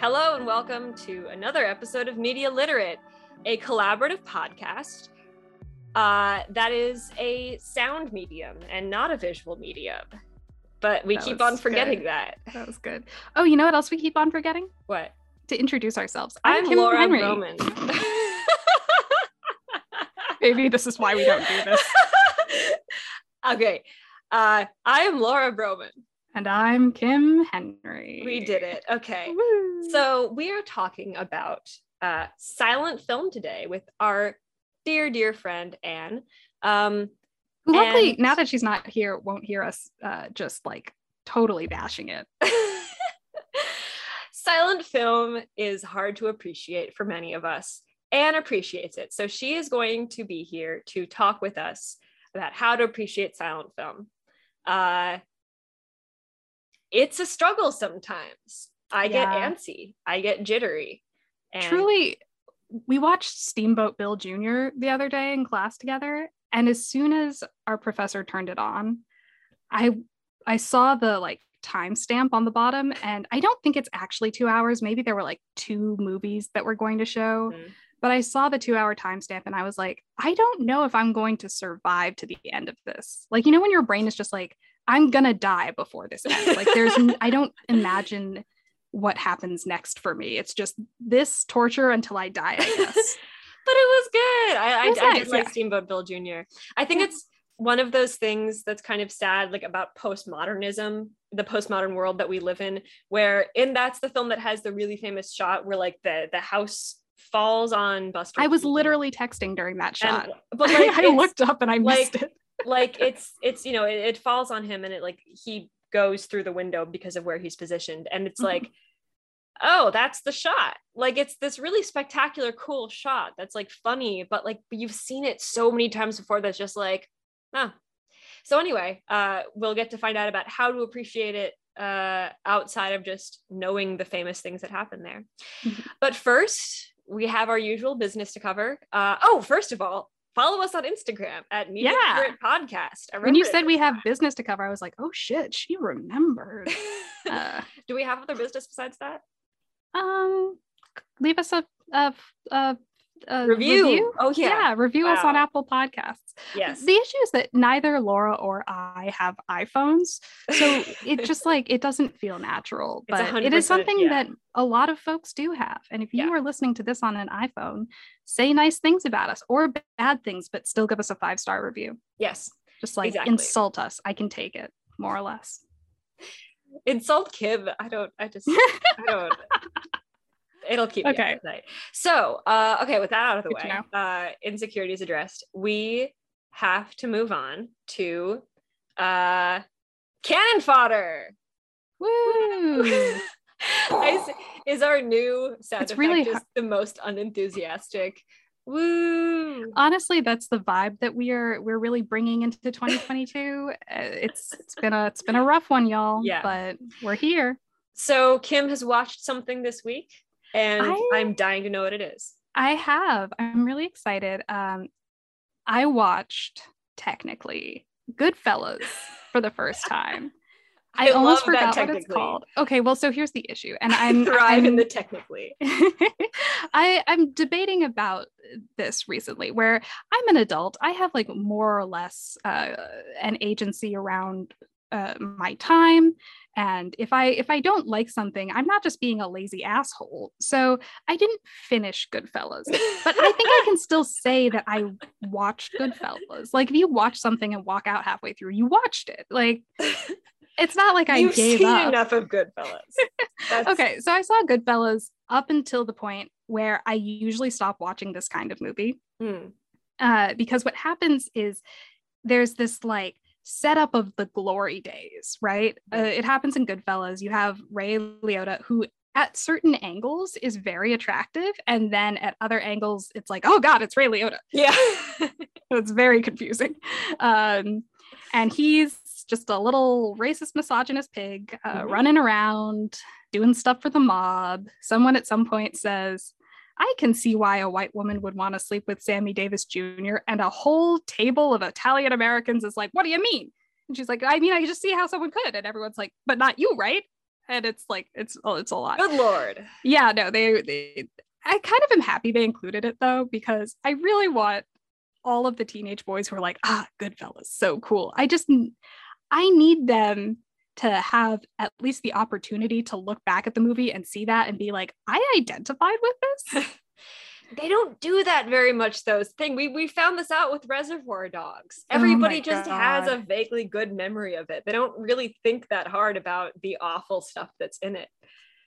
Hello and welcome to another episode of Media Literate, a collaborative podcast that is a sound medium and not a visual medium. But we keep on forgetting that. That was good. Oh, you know what else we keep on forgetting? What? To introduce ourselves. I'm Kim Laura Broman. Maybe this is why we don't do this. Okay. I am Laura Broman. And I'm Kim Henry. We did it. Okay. Woo. So we are talking about silent film today with our dear, dear friend, Anne. Luckily, now that she's not here, won't hear us just like totally bashing it. Silent film is hard to appreciate for many of us. Anne appreciates it. So she is going to be here to talk with us about how to appreciate silent film. It's a struggle sometimes. I get antsy. I get jittery. And truly, we watched Steamboat Bill Jr. the other day in class together. And as soon as our professor turned it on, I saw the like timestamp on the bottom. And I don't think it's actually 2 hours. Maybe there were like two movies that were going to show. Mm-hmm. But I saw the 2 hour timestamp and I was like, I don't know if I'm going to survive to the end of this. Like, you know, when your brain is just like, I'm gonna die before this ends. Like there's, I don't imagine what happens next for me. It's just this torture until I die, I guess. But it was good. I did like Steamboat Bill Jr. I think it's one of those things that's kind of sad, like about postmodernism, the postmodern world that we live in, where in that's the film that has the really famous shot where like the house falls on Buster. I was literally texting during that shot. But like, I looked up and I missed it. Like it's you know it falls on him and it like he goes through the window because of where he's positioned and it's mm-hmm. like, oh, that's the shot. Like it's this really spectacular cool shot that's like funny, but like you've seen it so many times before that's just like, huh. So anyway, we'll get to find out about how to appreciate it outside of just knowing the famous things that happen there. Mm-hmm. But first we have our usual business to cover. First of all, follow us on Instagram at Media Literate Podcast. When you said we have business to cover, I was like, oh shit, she remembered. Do we have other business besides that? Leave us a review. Oh yeah. Yeah, review us on Apple Podcasts. Yes. The issue is that neither Laura or I have iPhones. So it just like, it doesn't feel natural, but it is something that a lot of folks do have. And if you are listening to this on an iPhone, say nice things about us or bad things, but still give us a 5-star review. Yes. Just like insult us. I can take it, more or less. Insult Kim. I don't. It'll keep me up tonight. So, with that out of the way, insecurity is addressed. We have to move on to Cannon Fodder. Woo! Is our new sound effect really just the most unenthusiastic? Woo! Honestly, that's the vibe that we're really bringing into 2022. It's been a rough one, y'all. Yeah. But we're here. So Kim has watched something this week, and I'm dying to know what it is. I have. I'm really excited. I watched technically Goodfellas for the first time. I almost forgot what it's called. Okay, well, so here's the issue, and I'm thrive in the technically. I'm debating about this recently, where I'm an adult. I have like more or less an agency around my time, and if I don't like something, I'm not just being a lazy asshole. So I didn't finish Goodfellas, but I think I can still say that I watched Goodfellas. Like if you watch something and walk out halfway through, you watched it. Like. It's not like I gave up. You've seen enough of Goodfellas. Okay, so I saw Goodfellas up until the point where I usually stop watching this kind of movie. Mm. Because what happens is there's this like setup of the glory days, right? It happens in Goodfellas. You have Ray Liotta, who at certain angles is very attractive. And then at other angles, it's like, oh God, it's Ray Liotta. Yeah. It's very confusing. And he's just a little racist, misogynist pig running around, doing stuff for the mob. Someone at some point says, I can see why a white woman would want to sleep with Sammy Davis Jr. And a whole table of Italian Americans is like, what do you mean? And she's like, I mean, I just see how someone could. And everyone's like, but not you, right? and it's like it's a lot. Good Lord. Yeah, no, they I kind of am happy they included it though, because I really want all of the teenage boys who are like, ah, Goodfellas, so cool. I need them to have at least the opportunity to look back at the movie and see that and be like, I identified with this. They don't do that very much, though. We found this out with Reservoir Dogs. Everybody has a vaguely good memory of it. They don't really think that hard about the awful stuff that's in it.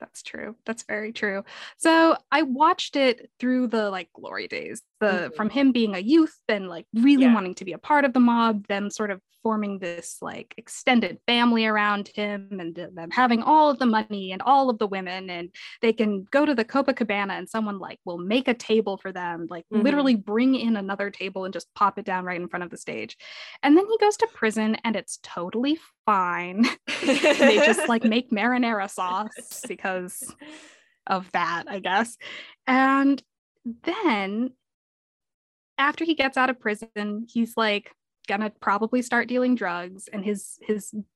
That's true. That's very true. So I watched it through the like glory days, from him being a youth and like really wanting to be a part of the mob, them sort of forming this like extended family around him, and them having all of the money and all of the women, and they can go to the Copacabana and someone like will make a table for them, like literally bring in another table and just pop it down right in front of the stage. And then he goes to prison and it's totally fine. They just like make marinara sauce because of that, I guess. And then after he gets out of prison, he's like gonna probably start dealing drugs, and his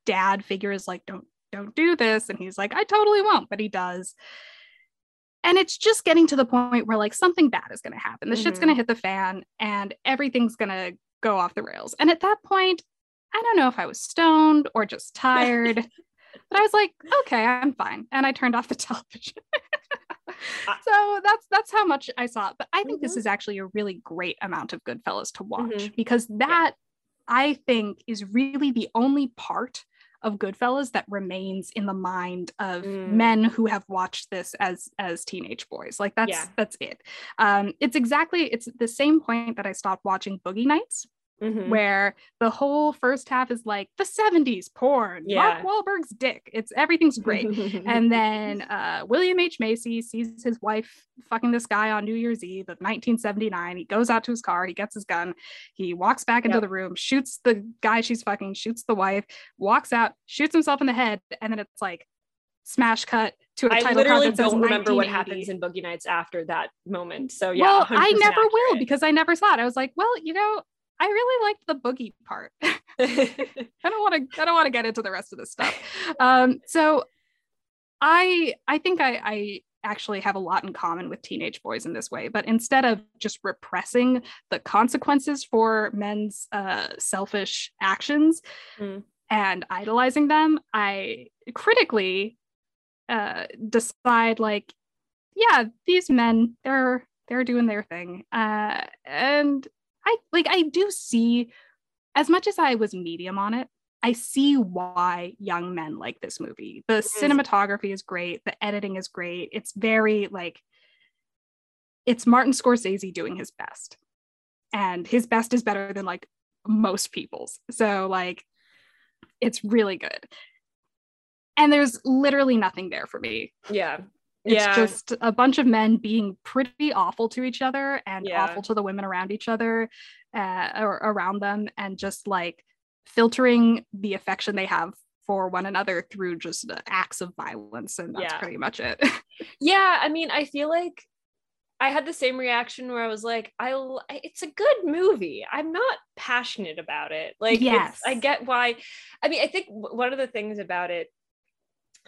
dad figure is like, don't do this, and he's like, I totally won't, but he does. And it's just getting to the point where like something bad is gonna happen. The shit's gonna hit the fan and everything's gonna go off the rails. And at that point, I don't know if I was stoned or just tired, but I was like, okay, I'm fine. And I turned off the television. So that's how much I saw it. But I think this is actually a really great amount of Goodfellas to watch, because that I think is really the only part of Goodfellas that remains in the mind of men who have watched this as teenage boys. Like that's it. It's the same point that I stopped watching Boogie Nights. Where the whole first half is like the 70s porn, Mark Wahlberg's dick, everything's great. And then William H. Macy sees his wife fucking this guy on New Year's Eve of 1979. He goes out to his car, he gets his gun, he walks back into the room, shoots the guy she's fucking, shoots the wife, walks out, shoots himself in the head, and then it's like smash cut to a title. I literally don't remember what happens in Boogie Nights after that moment. So yeah, well, I never accurate. Will because I never saw it. I was like, well, you know, I really liked the boogie part. I don't want to get into the rest of this stuff. So I think I actually have a lot in common with teenage boys in this way, but instead of just repressing the consequences for men's selfish actions and idolizing them, I critically decide like, yeah, these men, they're doing their thing. And I do see, as much as I was medium on it, I see why young men like this movie. The cinematography is great. The editing is great. It's very like, it's Martin Scorsese doing his best, and his best is better than like most people's. So like, it's really good. And there's literally nothing there for me. Yeah. It's just a bunch of men being pretty awful to each other and awful to the women around each other or around them, and just like filtering the affection they have for one another through just acts of violence. And that's pretty much it. Yeah. I mean, I feel like I had the same reaction where I was like, it's a good movie. I'm not passionate about it. Like, yes, I get why. I mean, I think one of the things about it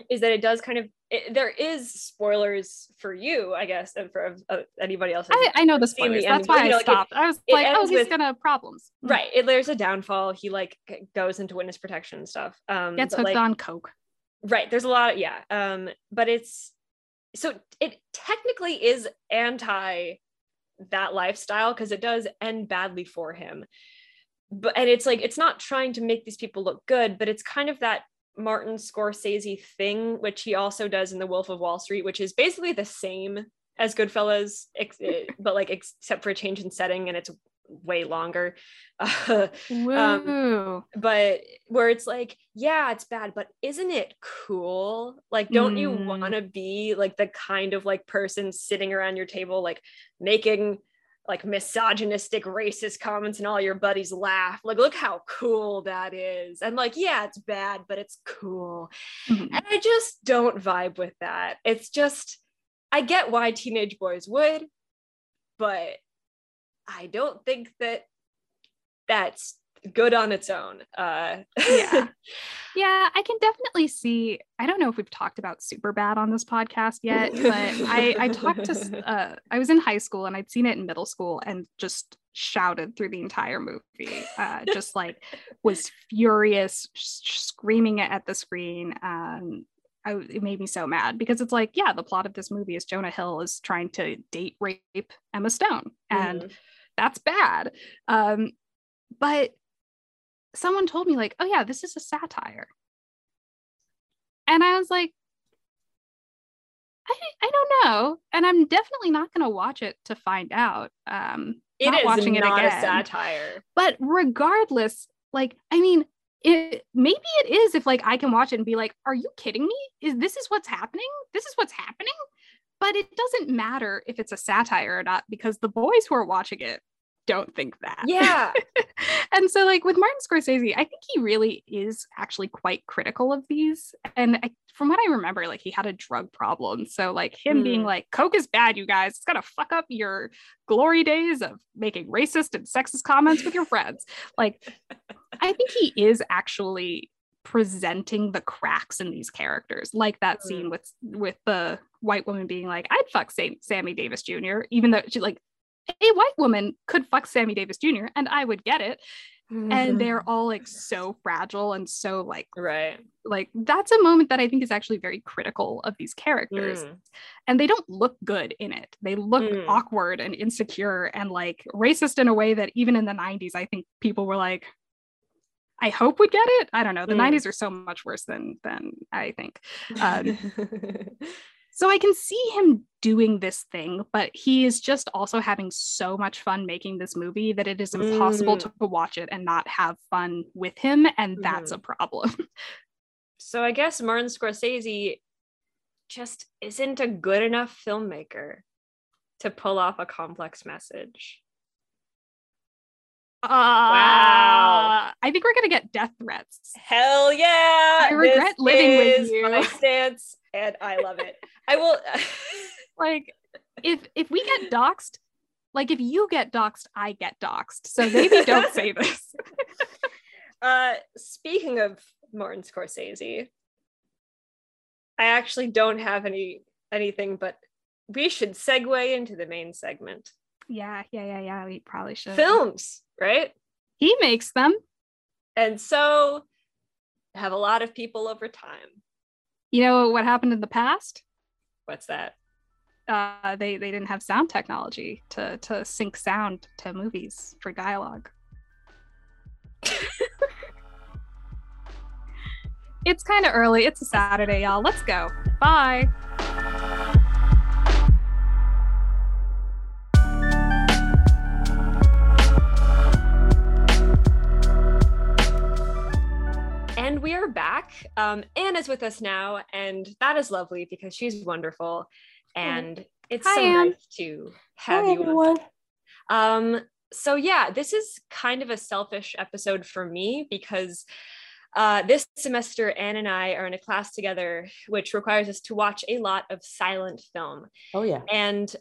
is that it does kind of, there is spoilers for you, I guess, and for anybody else. I know the spoilers. That's why I stopped. I was like, oh, he's gonna have problems. Right. There's a downfall. He like goes into witness protection and stuff. Gets hooked on coke. Right. There's a lot of, but it technically is anti that lifestyle, because it does end badly for him. But, and it's like, it's not trying to make these people look good, but it's kind of that Martin Scorsese thing, which he also does in The Wolf of Wall Street, which is basically the same as Goodfellas, but like except for a change in setting, and it's way longer. But where it's like, yeah, it's bad, but isn't it cool? Like, don't you want to be like the kind of like person sitting around your table like making like misogynistic, racist comments, and all your buddies laugh. Like, look how cool that is. And like, yeah, it's bad, but it's cool. And I just don't vibe with that. It's just, I get why teenage boys would, but I don't think that's good on its own. Yeah, I can definitely see. I don't know if we've talked about Super Bad on this podcast yet, but I talked to, I was in high school and I'd seen it in middle school and just shouted through the entire movie, just like was furious, screaming it at the screen. It made me so mad because it's like, yeah, the plot of this movie is Jonah Hill is trying to date rape Emma Stone, and that's bad. But someone told me like, oh yeah, this is a satire. And I was like, I don't know. And I'm definitely not going to watch it to find out. It is watching not it again. A satire. But regardless, like, I mean, it maybe it is if like I can watch it and be like, are you kidding me? Is this what's happening? This is what's happening? But it doesn't matter if it's a satire or not because the boys who are watching it don't think that. Yeah. And so like with Martin Scorsese, I think he really is actually quite critical of these. And from what I remember, like he had a drug problem. So like him being like, Coke is bad, you guys. It's gonna fuck up your glory days of making racist and sexist comments with your friends. Like, I think he is actually presenting the cracks in these characters, like that scene with the white woman being like, I'd fuck Sammy Davis Jr., even though she like, a white woman could fuck Sammy Davis Jr. and I would get it. And they're all like so fragile and so like, right. Like that's a moment that I think is actually very critical of these characters. And they don't look good in it. They look awkward and insecure and like racist in a way that even in the 90s, I think people were like, I hope would get it. I don't know. The 90s are so much worse than I think. So I can see him doing this thing, but he is just also having so much fun making this movie that it is impossible to watch it and not have fun with him. And that's a problem. So I guess Martin Scorsese just isn't a good enough filmmaker to pull off a complex message. Wow. I think we're going to get death threats. Hell yeah. I regret living with you. My stance, and I love it. I will. Like, if we get doxxed, like if you get doxxed, I get doxxed. So maybe don't say this. Speaking of Martin Scorsese, I actually don't have anything, but we should segue into the main segment. Yeah. We probably should. Films. Right? He makes them. And so have a lot of people over time. You know what happened in the past? What's that? They didn't have sound technology to sync sound to movies for dialogue. It's kind of early. It's a Saturday, y'all. Let's go. Bye. And we are back. Anne is with us now, and that is lovely because she's wonderful. And it's Hi, so Anne. Nice to have Hi, you everyone. On. So yeah, this is kind of a selfish episode for me because this semester, Anne and I are in a class together, which requires us to watch a lot of silent film. Oh yeah. And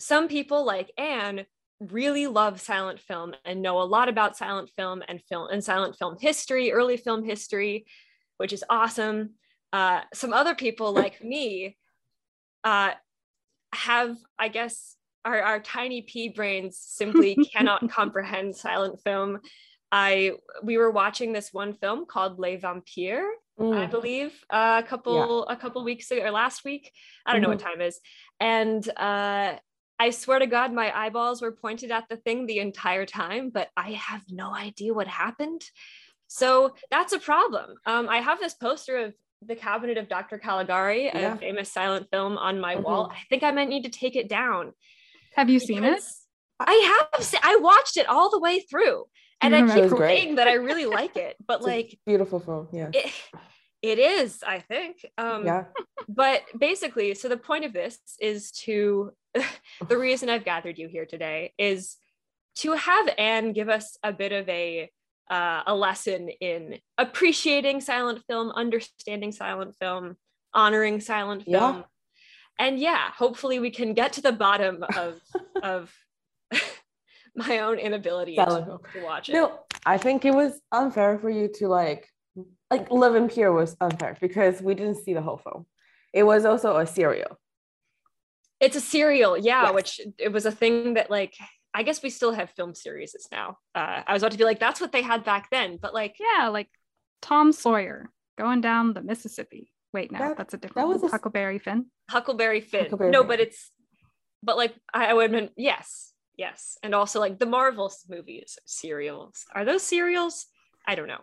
some people like Anne really love silent film and know a lot about silent film and silent film history, early film history, which is awesome. Some other people like me have, I guess, our tiny pea brains simply cannot comprehend silent film. We were watching this one film called Les Vampires, I believe, a couple weeks ago or last week. I don't know what time it is. And I swear to God, my eyeballs were pointed at the thing the entire time, but I have no idea what happened. So that's a problem. I have this poster of The Cabinet of Dr. Caligari, a famous silent film, on my wall. I think I might need to take it down. Have you seen it? I have. I watched it all the way through, and I keep forgetting that I really like it. But it's like a beautiful film, yeah. It is, I think. But basically, so the point of this is to, the reason I've gathered you here today is to have Anne give us a bit of a lesson in appreciating silent film, understanding silent film, honoring silent film. Yeah. And yeah, hopefully we can get to the bottom of my own inability to watch it. No, I think it was unfair for you to like like Love and Pierre was unfair because we didn't see the whole film. It was also a serial. It's a serial, yeah, yes. Which it was a thing that, like, I guess we still have film series now. I was about to be like, that's what they had back then, but like, yeah, like Tom Sawyer going down the Mississippi. Wait, no, that's a different one. Huckleberry Finn. Huckleberry Finn. Huckleberry no, Finn. But it's, but like, I would admit, yes, yes. And also like the Marvel movies, serials. Are those serials? I don't know.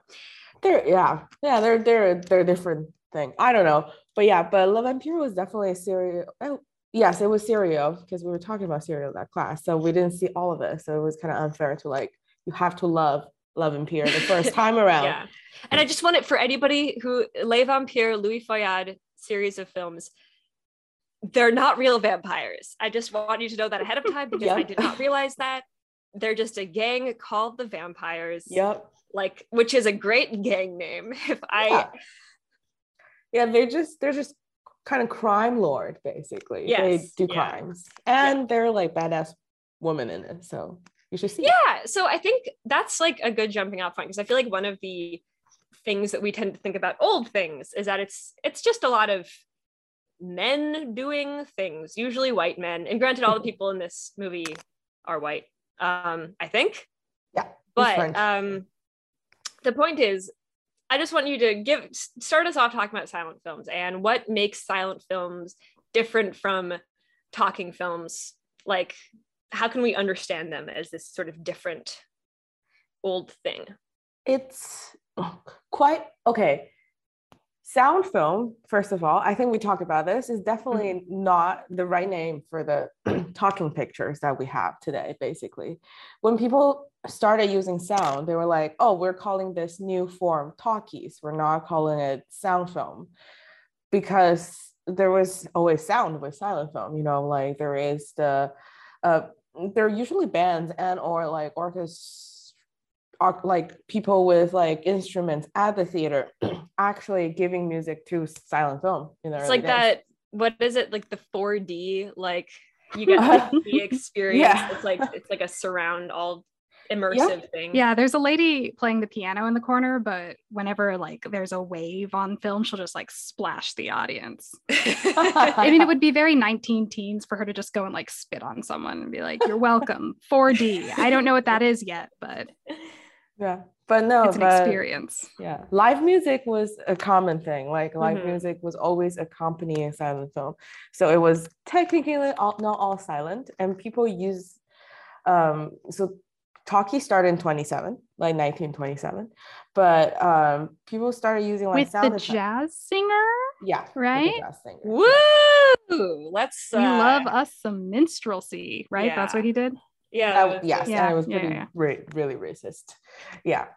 They're, yeah, they're a different thing. I don't know. But yeah, but Love and Pierre was definitely a serial. Oh, yes, it was serial because we were talking about serial in that class. So we didn't see all of it. So it was kind of unfair to like, you have to love Love Vampire the first time around. Yeah. And I just want it for anybody who Les Vampires, Louis Fayad series of films, they're not real vampires. I just want you to know that ahead of time because yep. I did not realize that. They're just a gang called the Vampires. Yep. Like, which is a great gang name. Yeah, they're just kind of crime lord, basically. Yes. They do crimes. Yeah. And they're like badass women in it. So you should see. Yeah, so I think that's like a good jumping off point because I feel like one of the things that we tend to think about old things is that it's just a lot of men doing things, usually white men. And granted, all the people in this movie are white, I think. Yeah, but the point is, I just want you to start us off talking about silent films and what makes silent films different from talking films, like. How can we understand them as this sort of different old thing? It's quite okay. Sound film, first of all, I think we talked about this, is definitely not the right name for the talking pictures that we have today, basically. When people started using sound, they were like, oh, we're calling this new form talkies. We're not calling it sound film because there was always sound with silent film, you know, like there is the, they're usually bands and or like orchestra, like people with like instruments at the theater actually giving music to silent film. It's like days. That, what is it? Like the 4D, like you get the experience. Yeah. It's like a surround all immersive thing. Yeah, there's a lady playing the piano in the corner, but whenever like there's a wave on film, she'll just like splash the audience. I mean, it would be very 19 teens for her to just go and like spit on someone and be like, you're welcome, 4D. I don't know what that is yet, but yeah, but no, it's an experience. Yeah, live music was a common thing. Like live music was always accompanying silent film, so it was technically not all silent, and people use so talkie started in 1927, but people started using like with sound the jazz singer. Yeah, right. Jazz singer. Woo! Let's we love us some minstrelsy, right? Yeah. That's what he did. Yeah. And it was pretty really racist. Yeah.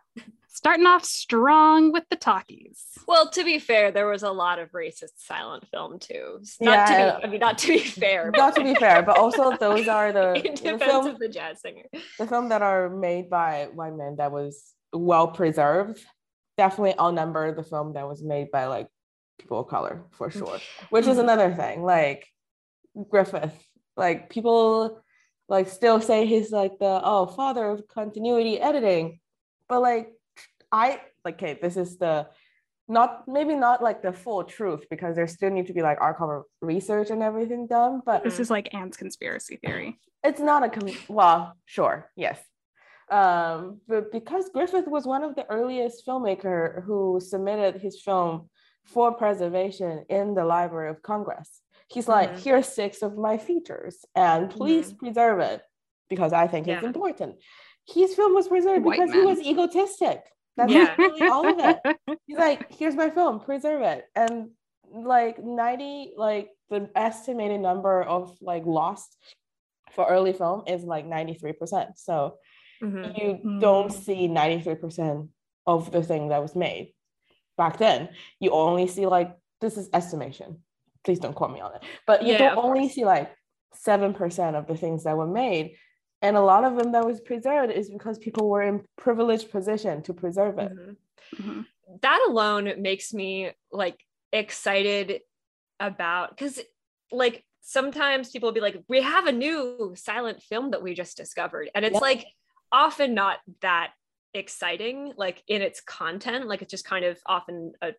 Starting off strong with the talkies. Well, to be fair, there was a lot of racist silent film too. Not to be fair, but also those are in defense of the jazz singer. The film that are made by white men that was well preserved definitely outnumber the film that was made by like people of color for sure, which is another thing. Like Griffith, like people like still say he's like the father of continuity editing, but like. This is not like the full truth because there still need to be like archival research and everything done, but this is like Anne's conspiracy theory. It's not but because Griffith was one of the earliest filmmakers who submitted his film for preservation in the Library of Congress, he's like, here's 6 of my features and please preserve it because I think it's important. His film was preserved because he was egotistic. That's really all of it. He's like, here's my film, preserve it. And like 90, like the estimated number of like lost for early film is like 93%. So you don't see 93% of the thing that was made back then. You only see like, this is estimation. Please don't quote me on it. But you don't only see like 7% of the things that were made. And a lot of them that was preserved is because people were in privileged position to preserve it. That alone makes me like excited about, because like sometimes people will be like, we have a new silent film that we just discovered. And it's like often not that exciting, like in its content. Like it's just kind of often a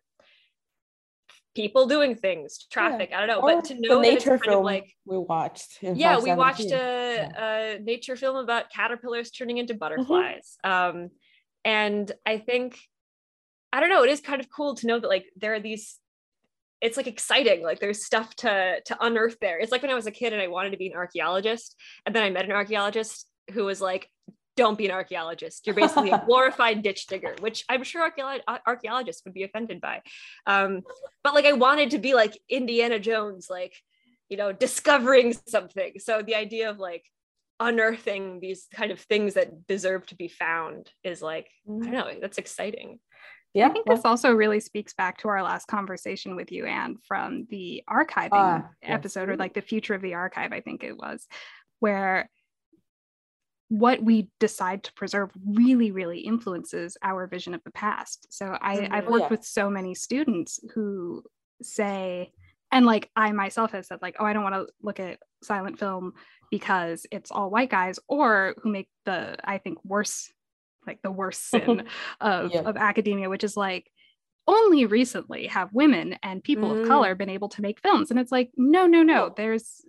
people doing things, traffic, I don't know, or but to know the nature that it's kind film of like we watched in we watched a nature film about caterpillars turning into butterflies. And I think, I don't know, it is kind of cool to know that like there are these, it's like exciting, like there's stuff to unearth there. It's like when I was a kid and I wanted to be an archaeologist, and then I met an archaeologist who was like, don't be an archaeologist, you're basically a glorified ditch digger, which I'm sure archaeologists would be offended by. But like I wanted to be like Indiana Jones, like, you know, discovering something. So the idea of like unearthing these kind of things that deserve to be found is like, I don't know, that's exciting. Yeah, I think this also really speaks back to our last conversation with you, Anne, from the archiving episode, or like the future of the archive, I think it was, where what we decide to preserve really, really influences our vision of the past. So I've worked with so many students who say, and like I myself have said, like, oh, I don't want to look at silent film because it's all white guys, or who make the, I think, worse, like the worst sin of academia, which is like, only recently have women and people of color been able to make films. And it's like, no, there's,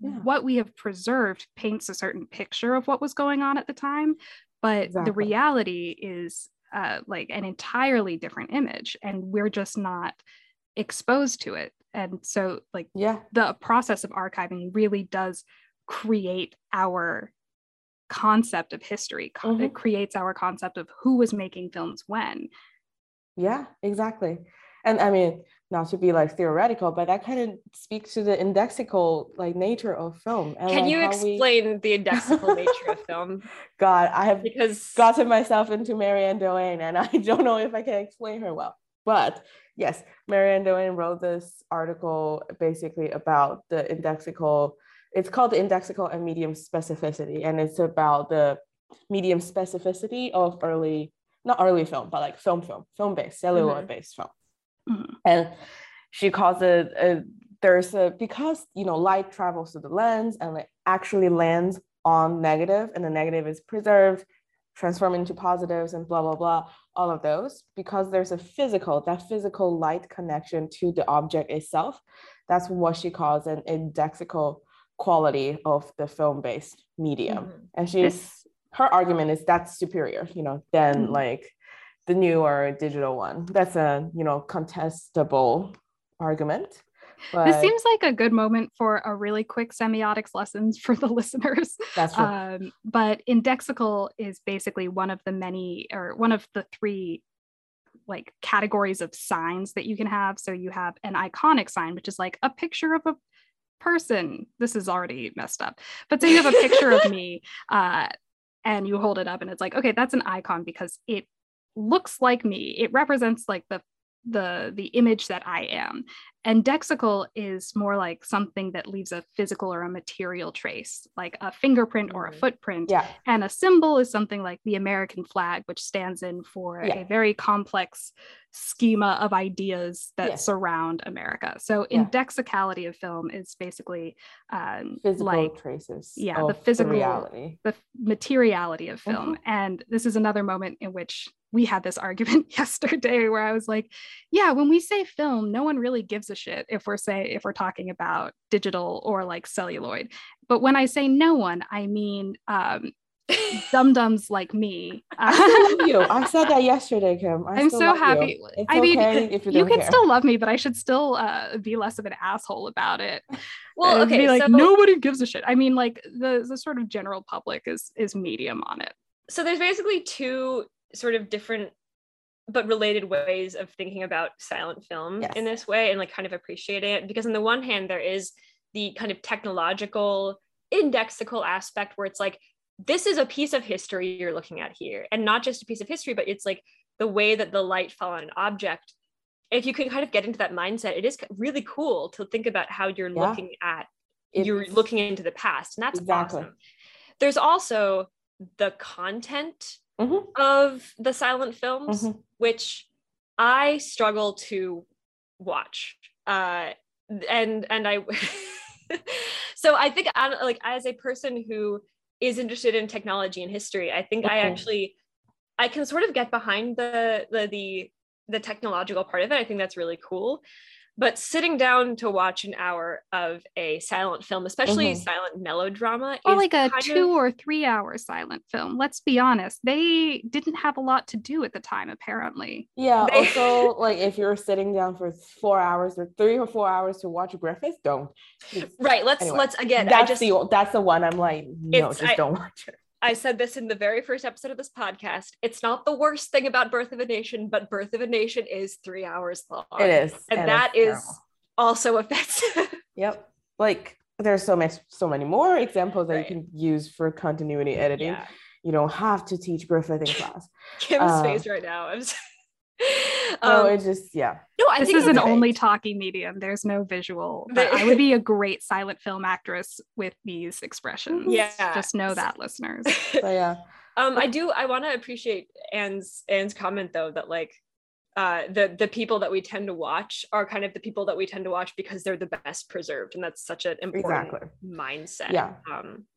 what we have preserved paints a certain picture of what was going on at the time, but the reality is like an entirely different image, and we're just not exposed to it. And so like the process of archiving really does create our concept of history. It creates our concept of who was making films when. Yeah, exactly. And I mean, not to be like theoretical, but that kind of speaks to the indexical like nature of film. And can like, you explain the indexical nature of film? God, I have gotten myself into Mary Ann Duane, and I don't know if I can explain her well. But yes, Mary Ann Duane wrote this article basically about the indexical. It's called The Indexical and Medium Specificity, and it's about the medium specificity of film-based, celluloid-based film. And she calls it because you know light travels through the lens and it actually lands on negative, and the negative is preserved, transformed into positives, and blah blah blah, all of those, because there's a physical light connection to the object itself. That's what she calls an indexical quality of the film-based medium. And her argument is that's superior, you know, than like the newer digital one. That's a, you know, contestable argument. But this seems like a good moment for a really quick semiotics lessons for the listeners. That's right. But indexical is basically one of the three like categories of signs that you can have. So you have an iconic sign, which is like a picture of a person. This is already messed up. But so you have a picture of me and you hold it up and it's like, okay, that's an icon because it looks like me. It represents like the image that I am. And indexical is more like something that leaves a physical or a material trace, like a fingerprint or a footprint. Yeah. And a symbol is something like the American flag, which stands in for a very complex schema of ideas that surround America. So indexicality of film is basically physical traces. Yeah, the physical reality, the materiality of film. And this is another moment in which we had this argument yesterday where I was like, yeah, when we say film, no one really gives a shit if we're talking about digital or like celluloid. But when I say no one, I mean dum-dums like me. I love you. I said that yesterday, Kim. I'm so happy. It's okay if you can care. Still love me, but I should still be less of an asshole about it. Well, okay, be like, so nobody gives a shit. I mean, like the sort of general public is medium on it. So there's basically two sort of different but related ways of thinking about silent film in this way, and like kind of appreciating it, because on the one hand there is the kind of technological indexical aspect where it's like, this is a piece of history you're looking at here, and not just a piece of history, but it's like the way that the light fell on an object. If you can kind of get into that mindset, it is really cool to think about how you're looking at you're looking into the past, and that's awesome. There's also the content of the silent films, which I struggle to watch, and I so I think like as a person who is interested in technology and history, I think I actually I can sort of get behind the technological part of it. I think that's really cool. But sitting down to watch an hour of a silent film, especially silent melodrama, or like a 2 or 3 hour silent film. Let's be honest, they didn't have a lot to do at the time, apparently. Yeah. Also, like if you're sitting down for 4 hours or 3 or 4 hours to watch Griffith, don't. Right. Let's again. That's the one. I'm like, no, don't watch it. I said this in the very first episode of this podcast. It's not the worst thing about Birth of a Nation, but Birth of a Nation is 3 hours long. It is. And that is also offensive. Yep. Like there's so many more examples that you can use for continuity editing. Yeah. You don't have to teach Griffith in class. Kim's face right now. I'm sorry. This is an only talking medium. There's no visual. But I would be a great silent film actress with these expressions. Yeah, just know that, listeners. So, yeah. I want to appreciate Anne's comment though that like the people that we tend to watch are kind of the people that we tend to watch because they're the best preserved, and that's such an important mindset. Yeah.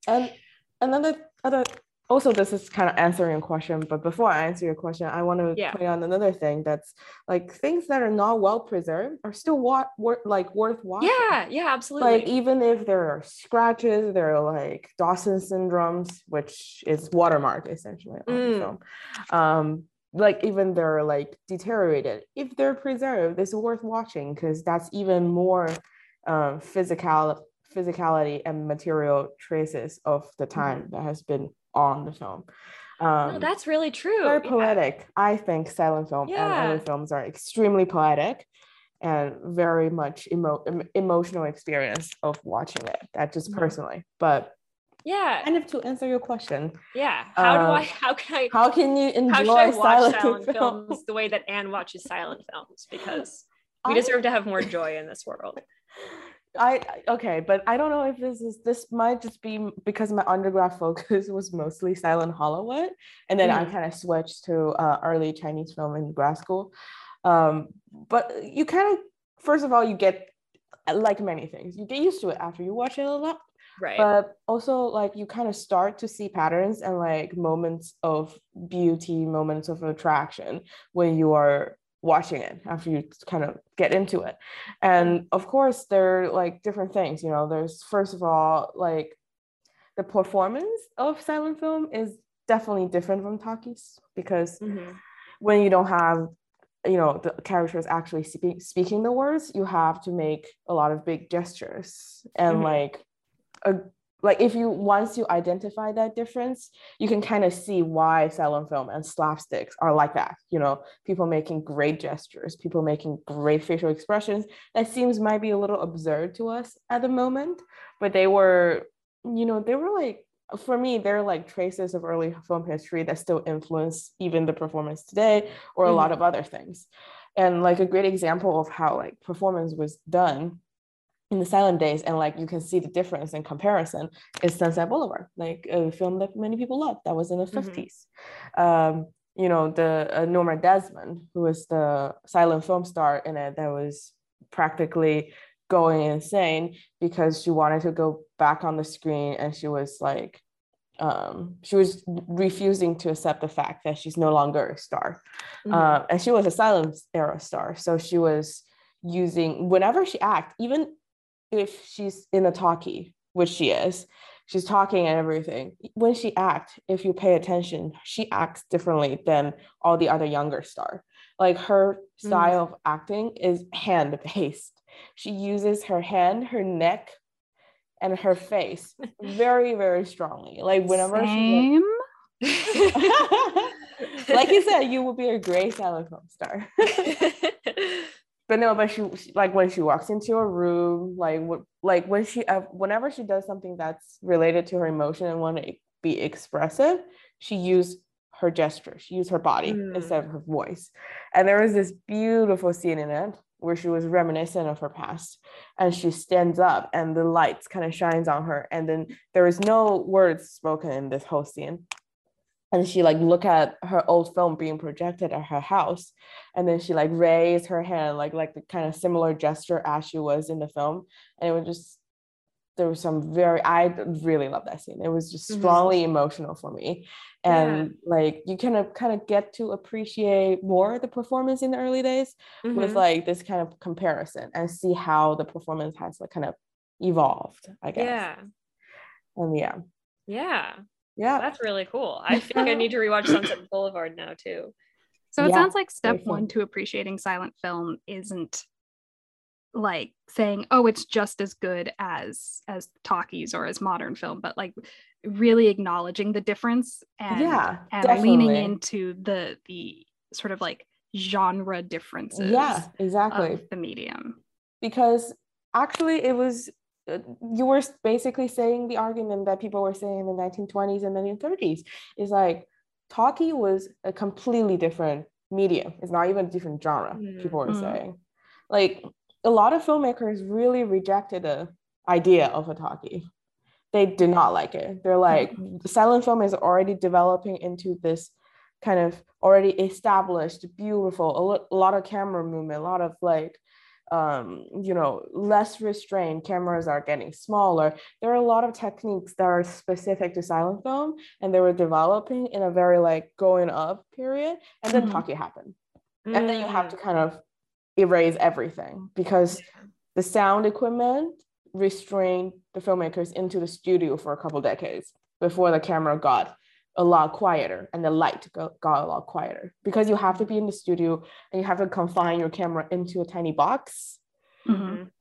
And then the other. Also, this is kind of answering a question, but before I answer your question, I want to point out another thing that's like things that are not well preserved are still worth watching. Yeah, yeah, absolutely. Like even if there are scratches, there are like Dawson syndromes, which is watermark essentially on the film. Like even they're like deteriorated. If they're preserved, it's worth watching because that's even more physicality and material traces of the time that has been on the film. No, that's really true. Very poetic. Yeah. I think silent film and other films are extremely poetic and very much emotional experience of watching it. That just personally, but kind of to answer your question. Yeah. How can you enjoy silent films the way that Anne watches silent films? Because we deserve to have more joy in this world. But I don't know if this might just be because my undergrad focus was mostly silent Hollywood, and then I kind of switched to early Chinese film in grad school. But you kind of, first of all, you get, like many things, you get used to it after you watch it a lot. Right. But also, like, you kind of start to see patterns and like moments of beauty, moments of attraction when you are watching it after you kind of get into it. And of course there are like different things, you know. There's first of all like the performance of silent film is definitely different from talkies because when you don't have, you know, the characters actually speaking the words, you have to make a lot of big gestures and once you identify that difference, you can kind of see why silent film and slapsticks are like that. You know, people making great gestures, people making great facial expressions that might be a little absurd to us at the moment, but they were like, for me, they're like traces of early film history that still influence even the performance today or a lot of other things. And like a great example of how like performance was done in the silent days, and like you can see the difference in comparison, is Sunset Boulevard, like a film that many people love that was in the 50s. You know, the Norma Desmond, who was the silent film star in it, that was practically going insane because she wanted to go back on the screen, and she was like, she was refusing to accept the fact that she's no longer a star, and she was a silent era star, so she was using whenever she acted, even if she's in a talkie, which she is, she's talking and everything. When she acts, if you pay attention, she acts differently than all the other younger stars. Like her style of acting is hand-based. She uses her hand, her neck, and her face very, very strongly. Like whenever she like you said, you would be a great silent film star. But she like when she walks into a room, like when she whenever she does something that's related to her emotion and want to be expressive, she used her gesture, she used her body instead of her voice. And there was this beautiful scene in it where she was reminiscent of her past, and she stands up, and the lights kind of shines on her, and then there is no words spoken in this whole scene. And she like look at her old film being projected at her house, and then she like raised her hand, like the kind of similar gesture as she was in the film, and it was just there was some very, I really love that scene. It was just strongly emotional for me. And like, you kind of get to appreciate more the performance in the early days with like this kind of comparison and see how the performance has like kind of evolved, I guess. Yeah. And yeah. That's really cool. I feel like I need to rewatch Sunset Boulevard now too. So it sounds like step one to appreciating silent film isn't like saying, oh, it's just as good as talkies or as modern film, but like really acknowledging the difference and leaning into the sort of like genre differences of the medium. Because actually it was, you were basically saying the argument that people were saying in the 1920s and 1930s is like, talkie was a completely different medium. It's not even a different genre, people were saying. Like, a lot of filmmakers really rejected the idea of a talkie. They did not like it. They're like, silent film is already developing into this kind of already established, beautiful, a lot of camera movement, a lot of like, less restrained, cameras are getting smaller. There are a lot of techniques that are specific to silent film, and they were developing in a very like going up period, and then talkie happened. And then you have to kind of erase everything because the sound equipment restrained the filmmakers into the studio for a couple decades before the camera got a lot quieter and the light got a lot quieter, because you have to be in the studio and you have to confine your camera into a tiny box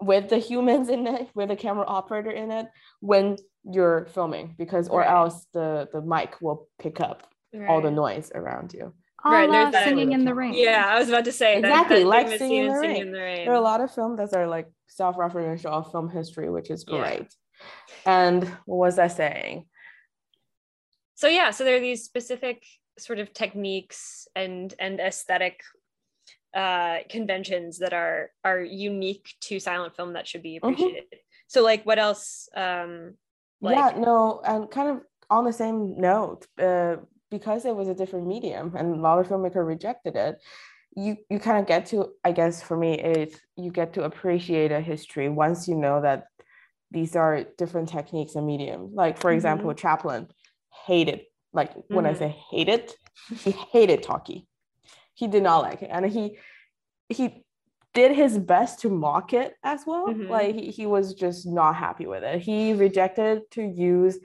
with the humans in it, with the camera operator in it when you're filming, because or else the mic will pick up all the noise around you. Right, there's that Singing in the Rain. Yeah, I was about to say exactly, like Singing in the Rain. There are a lot of films that are like self-referential of film history, which is great. And what was I saying? So there are these specific sort of techniques and aesthetic conventions that are unique to silent film that should be appreciated. So like, what else? And kind of on the same note, because it was a different medium and a lot of filmmakers rejected it, you kind of get to, I guess for me, it's you get to appreciate a history once you know that these are different techniques and mediums. Like, for example, Chaplin hated, like when I say hated, he hated talkie. He did not like it. And he did his best to mock it as well. Like he was just not happy with it. He rejected to use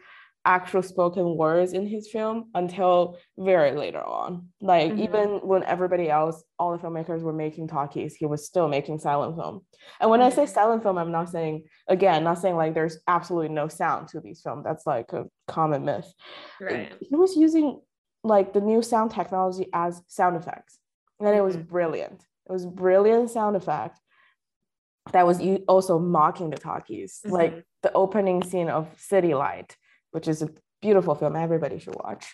actual spoken words in his film until very later on, like even when everybody else, all the filmmakers were making talkies, he was still making silent film. And when I say silent film, I'm not saying like there's absolutely no sound to these films. That's like a common myth. He was using like the new sound technology as sound effects, and then it was brilliant sound effect that was also mocking the talkies, like the opening scene of City Lights, which is a beautiful film, everybody should watch.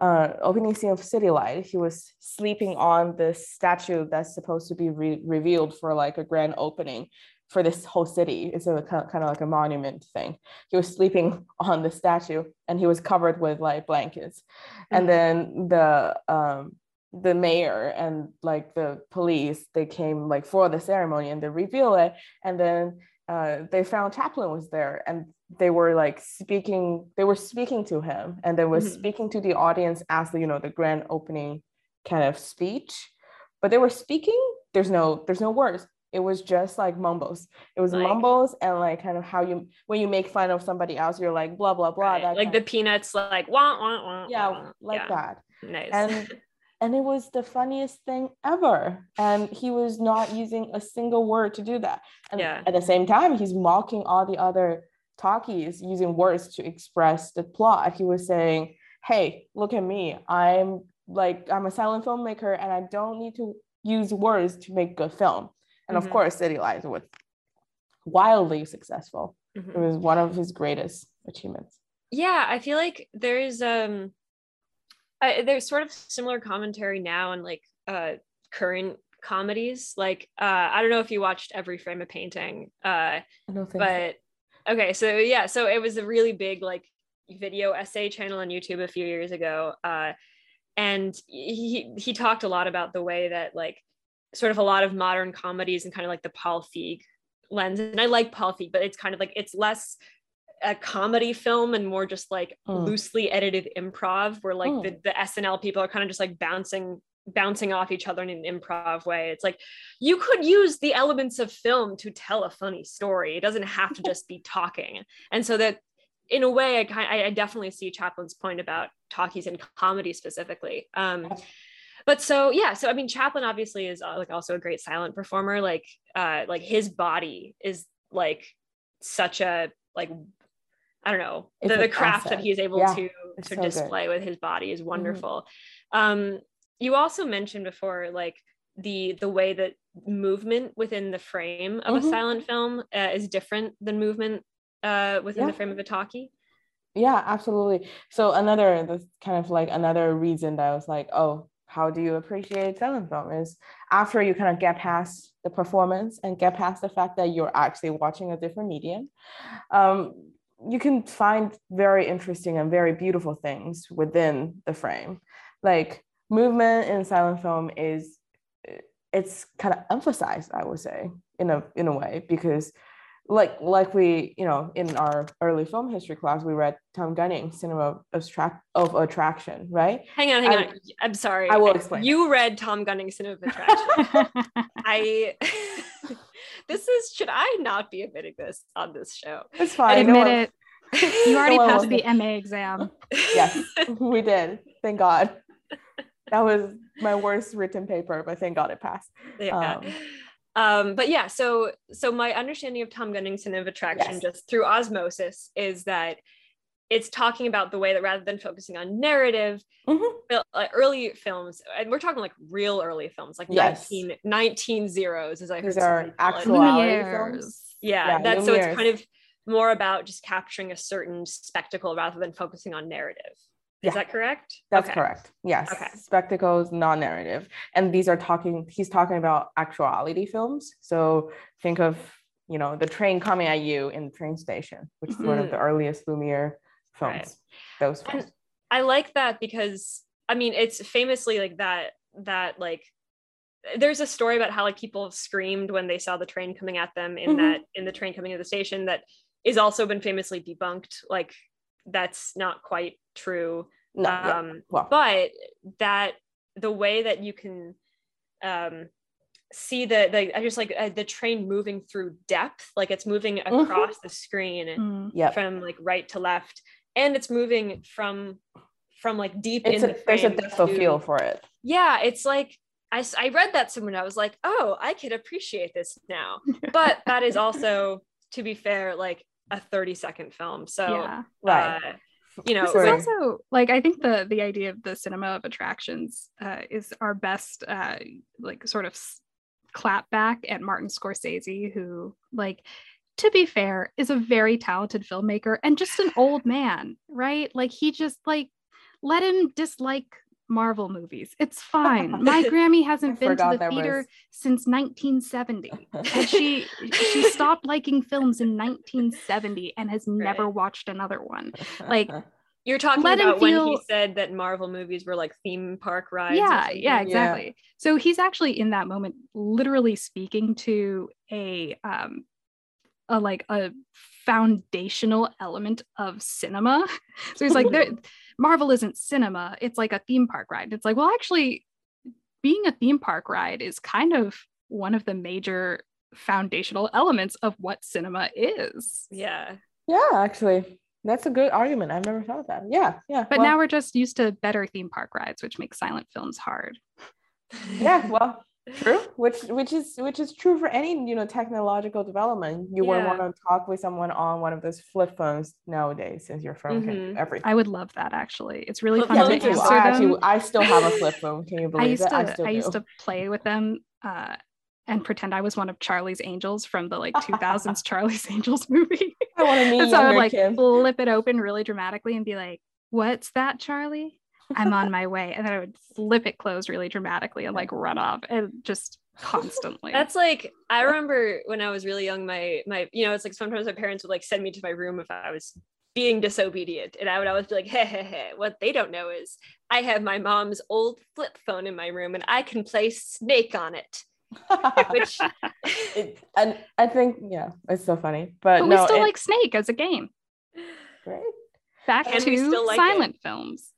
Opening scene of City Light, he was sleeping on this statue that's supposed to be revealed for like a grand opening for this whole city. It's a kind of like a monument thing. He was sleeping on the statue and he was covered with like blankets. And then the mayor and like the police, they came like for the ceremony and they reveal it. And then they found Chaplin was there, and they were like speaking to him, and they were speaking to the audience as the grand opening kind of speech, but they were speaking, there's no words. It was just like mumbles. It was like mumbles, and like kind of how you, when you make fun of somebody else, you're like blah blah blah, that like the Peanuts, like wah wah wah, that nice. And it was the funniest thing ever. And he was not using a single word to do that. And at the same time, he's mocking all the other talkies using words to express the plot. He was saying, hey, look at me. I'm a silent filmmaker and I don't need to use words to make good film. And of course, City Lights was wildly successful. It was one of his greatest achievements. Yeah, I feel like there's there's sort of similar commentary now in like current comedies. Like I don't know if you watched Every Frame a Painting, so it was a really big like video essay channel on YouTube a few years ago, and he talked a lot about the way that like sort of a lot of modern comedies and kind of like the Paul Feig lens, and I like Paul Feig, but it's kind of like it's less a comedy film and more just like loosely edited improv where like the SNL people are kind of just like bouncing off each other in an improv way. It's like, you could use the elements of film to tell a funny story. It doesn't have to just be talking. And so that in a way, I definitely see Chaplin's point about talkies and comedy specifically. But so, yeah, so I mean, Chaplin obviously is like also a great silent performer. Like his body is like such a, like, I don't know, the craft that he's able to display with his body is wonderful. You also mentioned before, like the way that movement within the frame of a silent film is different than movement within the frame of a talkie. Yeah, absolutely. So that's kind of like another reason that I was like, oh, how do you appreciate silent film is after you kind of get past the performance and get past the fact that you're actually watching a different medium, you can find very interesting and very beautiful things within the frame. Like movement in silent film it's kind of emphasized, I would say, in a way, because like we, in our early film history class, we read Tom Gunning's Cinema of Attraction, right? Hang on. I'm sorry. I will explain. You read Tom Gunning's Cinema of Attraction. Should I not be admitting this on this show? It's fine. Admit it. You already passed the MA exam. Yes, we did. Thank God. That was my worst written paper, but thank God it passed. Yeah. But yeah, so my understanding of Tom Gunning's Cinema of Attraction just through osmosis is that it's talking about the way that rather than focusing on narrative, early films, and we're talking like real early films, like 1900s, as I heard. These are actual films. Yeah, that's so it's kind of more about just capturing a certain spectacle rather than focusing on narrative. Is that correct? That's correct. Yes. Okay. Spectacles, non-narrative. And these are he's talking about actuality films. So think of, the train coming at you in the train station, which is one of the earliest Lumiere films. Right. Those films. And I like that because, I mean, it's famously like that like, there's a story about how like people screamed when they saw the train coming at them in the train coming to the station that is also been famously debunked. Like that's not quite true. No, but that the way that you can see the train moving through depth, like it's moving across the screen from like right to left, and it's moving from like deep in the frame. There's a depth of feel for it. Yeah, it's like I read that somewhere and I was like, oh, I could appreciate this now. But that is also, to be fair, like a 30-second film. So it's also like I think the idea of the cinema of attractions is our best like sort of clap back at Martin Scorsese, who, like, to be fair, is a very talented filmmaker and just an old man, right? Like he just like let him dislike Marvel movies. It's fine. My Grammy hasn't been to the theater since 1970. And she stopped liking films in 1970 and has never watched another one. Like you're talking about when he said that Marvel movies were like theme park rides. Yeah, exactly. Yeah. So he's actually in that moment literally speaking to a foundational element of cinema. So he's like, Marvel isn't cinema. It's like a theme park ride. It's like, well, actually, being a theme park ride is kind of one of the major foundational elements of what cinema is. Yeah. Yeah, actually, that's a good argument. I've never thought of that. Yeah. But now we're just used to better theme park rides, which makes silent films hard. Yeah, well, true. Which is true for any, technological development. You would want to talk with someone on one of those flip phones nowadays, since your phone can do everything. I would love that, actually. It's really fun to answer them. I still have a flip phone. Can you believe that? I used to play with them and pretend I was one of Charlie's Angels from the like 2000s Charlie's Angels movie. I want to meet you. So I would like flip it open really dramatically and be like, "What's that, Charlie? I'm on my way." And then I would flip it closed really dramatically and like run off and just constantly. That's like, I remember when I was really young, my it's like sometimes my parents would like send me to my room if I was being disobedient. And I would always be like, hey, what they don't know is I have my mom's old flip phone in my room and I can play Snake on it. And I think, it's so funny. But we still like Snake as a game. Great. Back and to still like silent it. Films.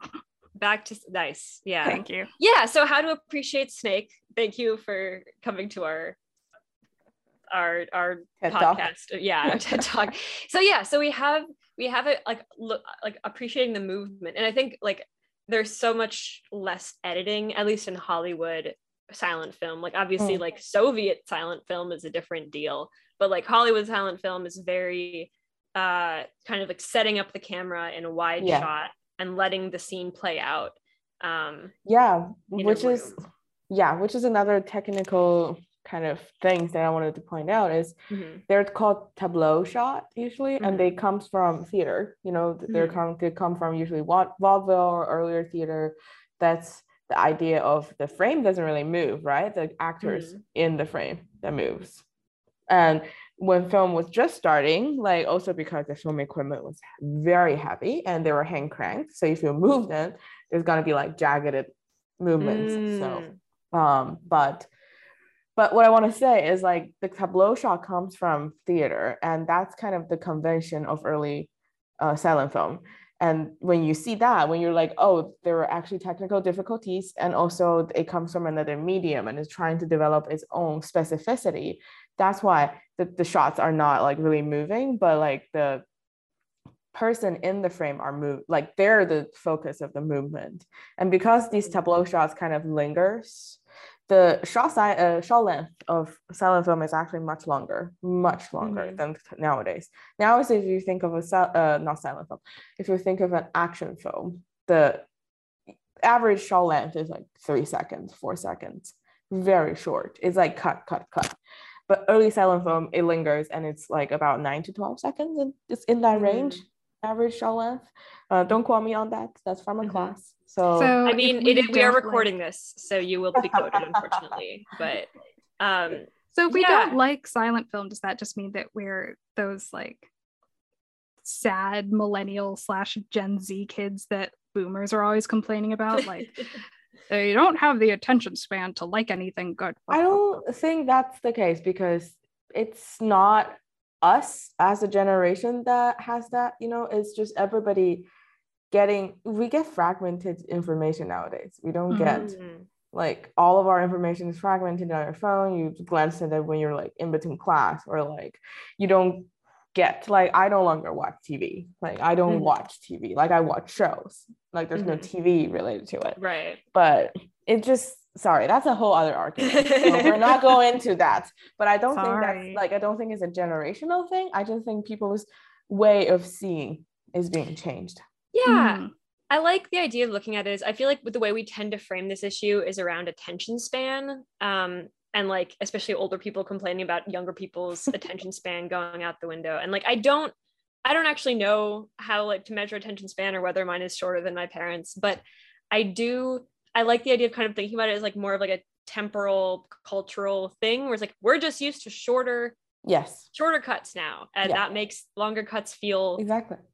Back to nice. Yeah. Thank you. Yeah. So How to Appreciate Snake. Thank you for coming to our TED podcast. Talk. Yeah. TED Talk. So yeah. So we have it like appreciating the movement. And I think like there's so much less editing, at least in Hollywood silent film. Like obviously like Soviet silent film is a different deal, but like Hollywood silent film is very kind of like setting up the camera in a wide shot and letting the scene play out. Which is another technical kind of things that I wanted to point out is they're called tableau shot usually, and they come from theater. You know, they come from usually vaudeville or earlier theater. That's the idea of the frame doesn't really move, right? The actors in the frame that moves. And when film was just starting, like also because the film equipment was very heavy and they were hand cranked. So if you move them, there's going to be like jagged movements. So, but what I want to say is like the tableau shot comes from theater, and that's kind of the convention of early silent film. And when you see that, when you're like, oh, there were actually technical difficulties, and also it comes from another medium and is trying to develop its own specificity. That's why the shots are not like really moving, but like the person in the frame are moved, like they're the focus of the movement. And because these tableau shots kind of lingers, the shot length of silent film is actually much longer than nowadays. Nowadays, if you think of if you think of an action film, the average shot length is like 3 seconds, 4 seconds, very short. It's like cut. But early silent film, it lingers, and it's like about 9 to 12 seconds, and it's in that range, average shot length. Don't quote me on that. That's from a class. So I mean, we are recording this, so you will be quoted, unfortunately. But so if we don't like silent film, does that just mean that we're those like sad millennial / Gen Z kids that boomers are always complaining about? Like, they don't have the attention span to like anything good. I don't think that's the case, because it's not us as a generation that has that, you know. It's just everybody we get fragmented information nowadays. We don't get like all of our information is fragmented on your phone. You glance at it when you're like in between class, or like you don't get, like I no longer watch TV. Like I don't watch TV. Like I watch shows. Like there's no TV related to it. Right. But it just, sorry, that's a whole other argument. So we're not going into that. But I don't think that's like, I don't think it's a generational thing. I just think people's way of seeing is being changed. Yeah. I like the idea of looking at it as, I feel like with the way we tend to frame this issue is around attention span. And like, especially older people complaining about younger people's attention span going out the window. And like, I don't actually know how like to measure attention span or whether mine is shorter than my parents, but I like the idea of kind of thinking about it as like more of like a temporal cultural thing where it's like, we're just used to shorter cuts now, and that makes longer cuts feel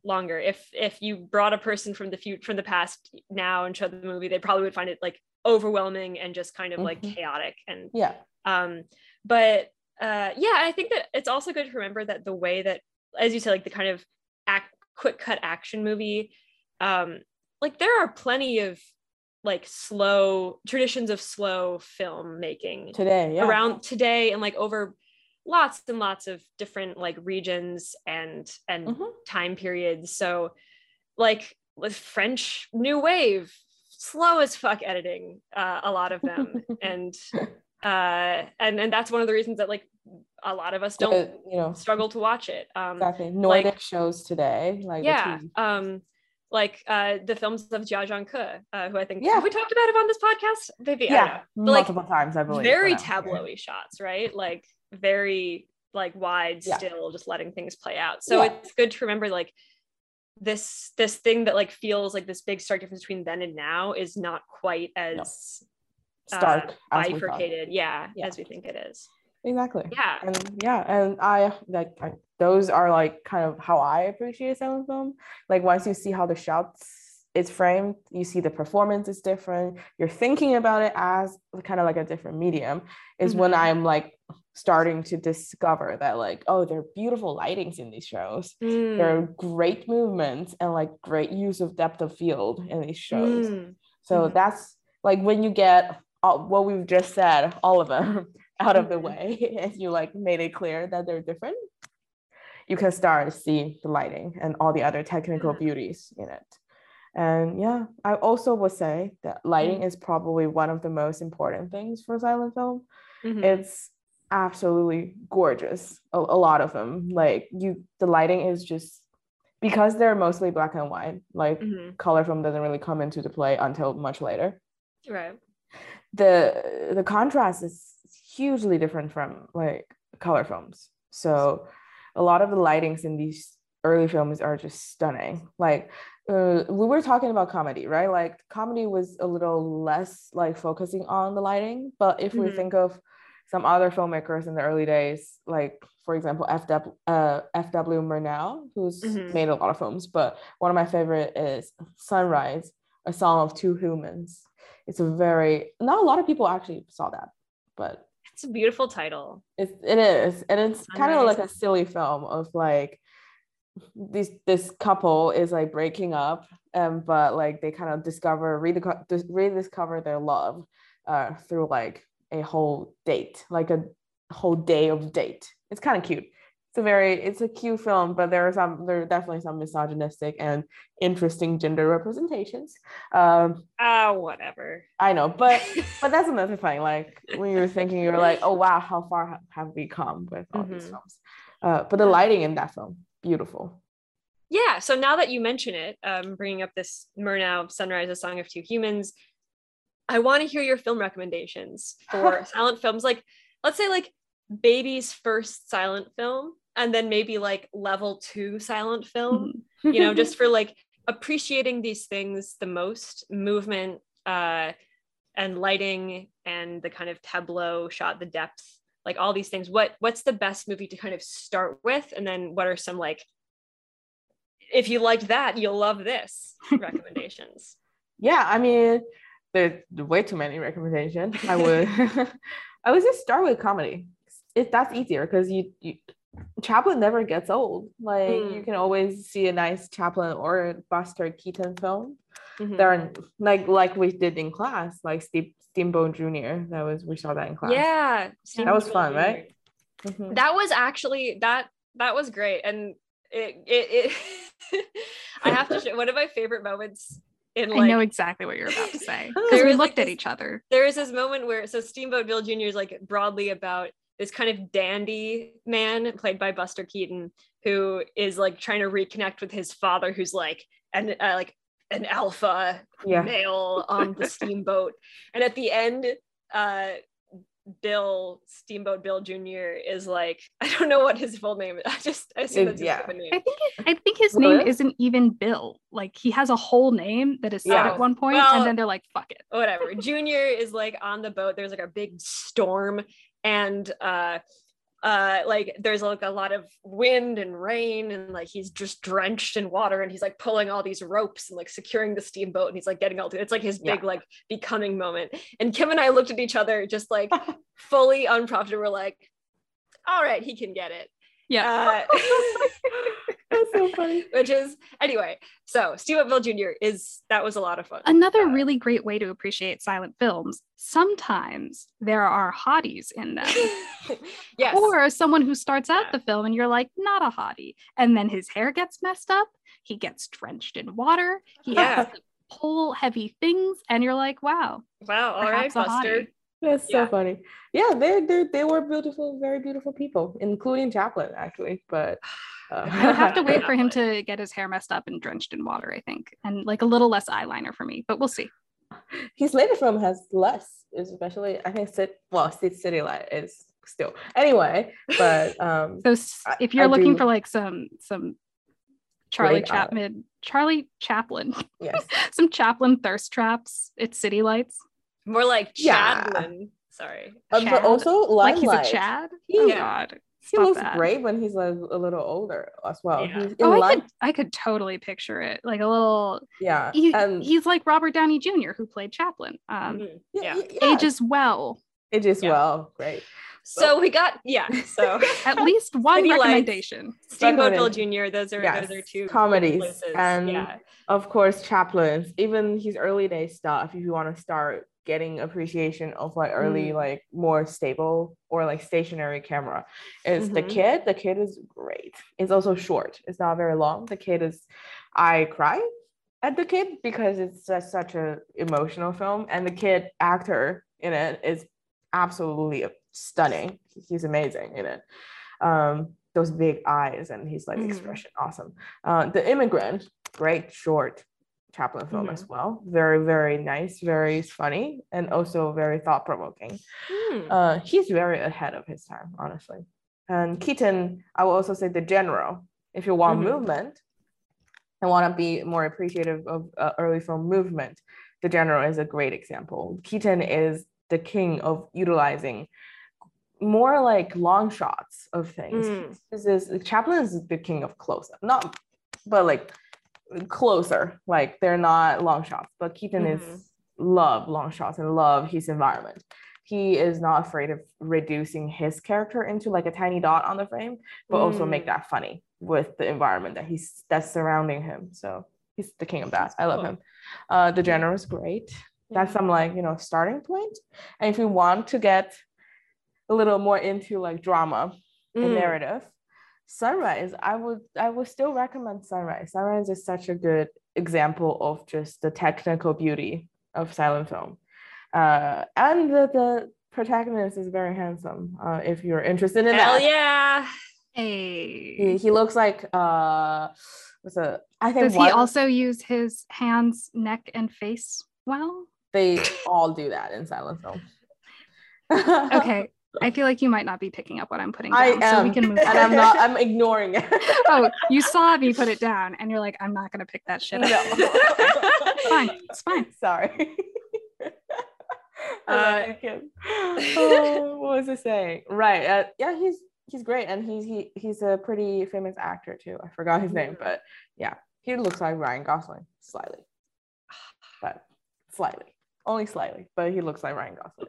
longer. If you brought a person from the past now and showed the movie, they probably would find it like overwhelming and just kind of like chaotic. And I think that it's also good to remember that the way that, as you said, like the kind of quick cut action movie, like there are plenty of like slow traditions of slow filmmaking today around today, and like over lots and lots of different like regions and time periods. So like with French New Wave, slow as fuck editing, a lot of them, and that's one of the reasons that like a lot of us don't struggle to watch it. Nordic shows today, like the films of Jia Zhangke, who I think we talked about him on this podcast, maybe multiple times, I believe. Very tableau-y shots, right? Like very like wide, still just letting things play out. So it's good to remember like this thing that like feels like this big stark difference between then and now is not quite as stark, bifurcated as we think it is. Exactly. And I like those are like kind of how I appreciate silent film. Like once you see how the shots is framed, you see the performance is different, you're thinking about it as kind of like a different medium is when I'm like starting to discover that, like, oh, there are beautiful lightings in these shows. There are great movements and like great use of depth of field in these shows. So that's like when you get all, what we've just said, all of them out of the way, and you like made it clear that they're different, you can start to see the lighting and all the other technical beauties in it. And yeah, I also would say that lighting is probably one of the most important things for silent film. It's absolutely gorgeous, a lot of them. Like, you, the lighting is just, because they're mostly black and white, like color film doesn't really come into the play until much later. Right. The contrast is hugely different from like color films. So a lot of the lightings in these early films are just stunning. Like, we were talking about comedy, right? Like, comedy was a little less like focusing on the lighting, but if we think of some other filmmakers in the early days, like for example F.W. Murnau, who's made a lot of films, but one of my favorite is Sunrise: A Song of Two Humans. It's a very, not a lot of people actually saw that, but it's a beautiful title. It is, and it's kind of like a silly film of like this couple is like breaking up, but like they kind of rediscover their love through like a whole date, like a whole day of date. It's kind of cute. It's a cute film, but there are definitely some misogynistic and interesting gender representations. Whatever. I know, but that's another thing. Like, when you're thinking, you're like, oh wow, how far have we come with all these films? But the lighting in that film, beautiful. Yeah. So now that you mention it, bringing up this Murnau Sunrise: A Song of Two Humans, I want to hear your film recommendations for silent films. Like, let's say like baby's first silent film, and then maybe like level 2 silent film, you know, just for like appreciating these things the most, movement and lighting and the kind of tableau shot, the depth, like all these things. What's the best movie to kind of start with? And then what are some, like, if you liked that, you'll love this recommendations? Yeah, I mean, there's way too many recommendations. I would just start with comedy. That's easier because Chaplin never gets old. Like, you can always see a nice Chaplin or a Buster Keaton film. There are, like we did in class, like Steamboat Jr. We saw that in class. Yeah, that was fun, right? That was actually that was great, and it I have to show one of my favorite moments. Like, I know exactly what you're about to say, because we looked at each other. There is this moment where, so Steamboat Bill Jr. is like broadly about this kind of dandy man played by Buster Keaton, who is like trying to reconnect with his father, who's like an alpha male on the steamboat. And at the end, Steamboat Bill Jr. is like, I don't know what his full name is. I assume that's his name. I think his name isn't even Bill. Like, he has a whole name that is said at one point, and then they're like, fuck it, whatever. Junior is like on the boat. There's like a big storm, and like there's like a lot of wind and rain, and like he's just drenched in water, and he's like pulling all these ropes and like securing the steamboat, and he's like getting all it's like his big like becoming moment. And Kim and I looked at each other just like fully unprompted. We're like, all right, he can get it. That's so funny. Which is, anyway, so Steamboat Bill Jr. that was a lot of fun. Another really great way to appreciate silent films. Sometimes there are hotties in them. Yes. Or someone who starts out the film and you're like, not a hottie. And then his hair gets messed up. He gets drenched in water. He has to pull heavy things. And you're like, wow. Wow, all right, Buster. That's so funny. Yeah, they were beautiful, very beautiful people, including Chaplin, actually. But I would have to wait for him to get his hair messed up and drenched in water, I think, and like a little less eyeliner for me. But we'll see. His later film has less, especially I think. City Lights is still anyway. But so if you're looking for like some Charlie Chaplin, yes, some Chaplin thirst traps, it's City Lights. More like Chadlin. Yeah. Sorry. Chad. But also like he's a Chad. Oh God. He looks great when he's like a little older as well. Yeah. He's I could totally picture it. Like a little he's like Robert Downey Jr., who played Chaplin. Ages well. Great. So we got, at least one recommendation. Steamboat Bill Jr., those are two comedies. And of course, Chaplin's, even his early day stuff, if you want to start getting appreciation of like early, like more stable or like stationary camera, is The Kid. The Kid is great. It's also short. It's not very long. The Kid is, I cry at The Kid because it's just such an emotional film. And the kid actor in it is absolutely stunning. He's amazing in it. Those big eyes and his like expression, awesome. The Immigrant, great short Chaplin film as well. Very, very nice, very funny, and also very thought-provoking. He's very ahead of his time, honestly. And Keaton, I will also say The General. If you want movement, I want to be more appreciative of early film movement. The General is a great example. Keaton is the king of utilizing more like long shots of things. Chaplin is the king of close-up, but they're not long shots, but Keaton is love long shots and love his environment. He is not afraid of reducing his character into like a tiny dot on the frame, but also make that funny with the environment that that's surrounding him. So he's the king of that. I love him. The General is great. That's some starting point. And if you want to get a little more into like drama and narrative, Sunrise, I would still recommend Sunrise. Sunrise is such a good example of just the technical beauty of silent film. And the protagonist is very handsome, if you're interested in that. Hell yeah! Hey. He looks like, he also use his hands, neck, and face well? They all do that in silent film. Okay. I feel like you might not be picking up what I'm putting down. So we can move on. And I'm ignoring it. Oh, you saw me put it down and you're like, I'm not going to pick that shit up. No. Fine. It's fine. Sorry. What was I saying? Right. He's great. And he's a pretty famous actor too. I forgot his name, but yeah, he looks like Ryan Gosling slightly, only slightly, but he looks like Ryan Gosling.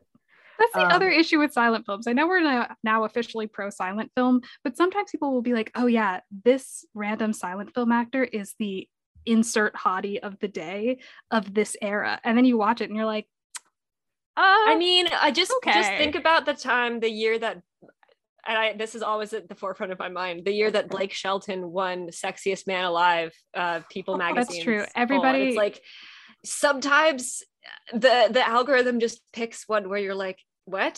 That's the other issue with silent films. I know we're now officially pro-silent film, but sometimes people will be like, oh yeah, this random silent film actor is the insert hottie of the day of this era. And then you watch it and you're like, I just think about the time, the year that, this is always at the forefront of my mind, the year that Blake Shelton won Sexiest Man Alive, People magazine. That's true. Everybody. It's like, sometimes the algorithm just picks one where you're like, what?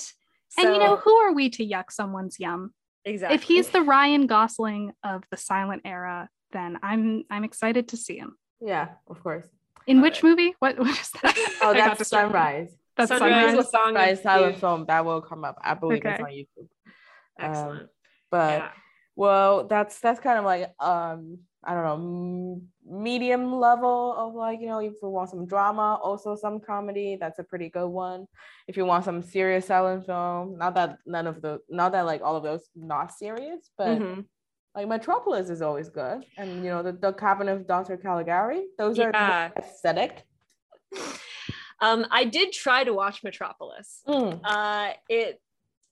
So, and who are we to yuck someone's yum? Exactly. If he's the Ryan Gosling of the silent era, then I'm excited to see him. Yeah, of course. In which movie? What is that? Oh, that's Sunrise. That's Sunrise. Sunrise silent film that will come up. I believe it's on YouTube. Excellent. Well, that's kind of like I don't know, medium level of like, if you want some drama, also some comedy, that's a pretty good one. If you want some serious silent film, not that all of those not serious, but like Metropolis is always good. And, the Cabinet of Dr. Caligari, those are aesthetic. I did try to watch Metropolis.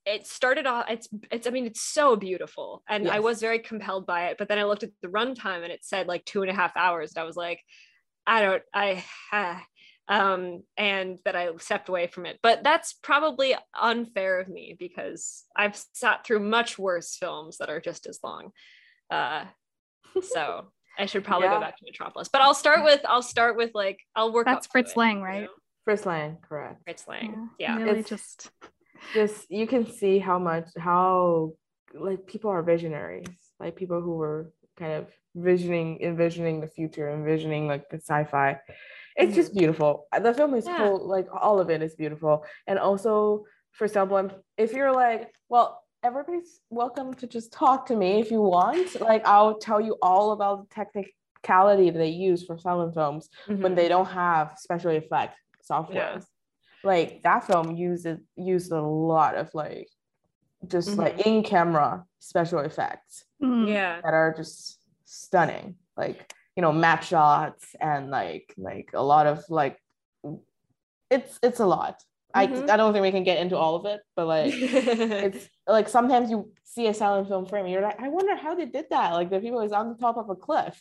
It started off, it's so beautiful. And yes. I was very compelled by it, but then I looked at the runtime and it said like 2.5 hours. And I was like, and that I stepped away from it, but that's probably unfair of me because I've sat through much worse films that are just as long. So I should probably go back to Metropolis, but I'll start with like, I'll work. That's Fritz Lang, right? Fritz Lang. Correct. Fritz Lang. Yeah. Really just you can see how like people are visionaries, like people who were kind of envisioning the future, envisioning like the sci-fi. It's just beautiful. The film is cool, like all of it is beautiful. And also for someone, if you're like, well, everybody's welcome to just talk to me if you want, like I'll tell you all about the technicality that they use for silent films when they don't have special effect software. Yeah. Like that film used a lot of like just like in camera special effects that are just stunning, like matte shots and like a lot of like it's a lot I don't think we can get into all of it, but like it's like sometimes you see a silent film frame and you're like, I wonder how they did that. Like the people is on the top of a cliff.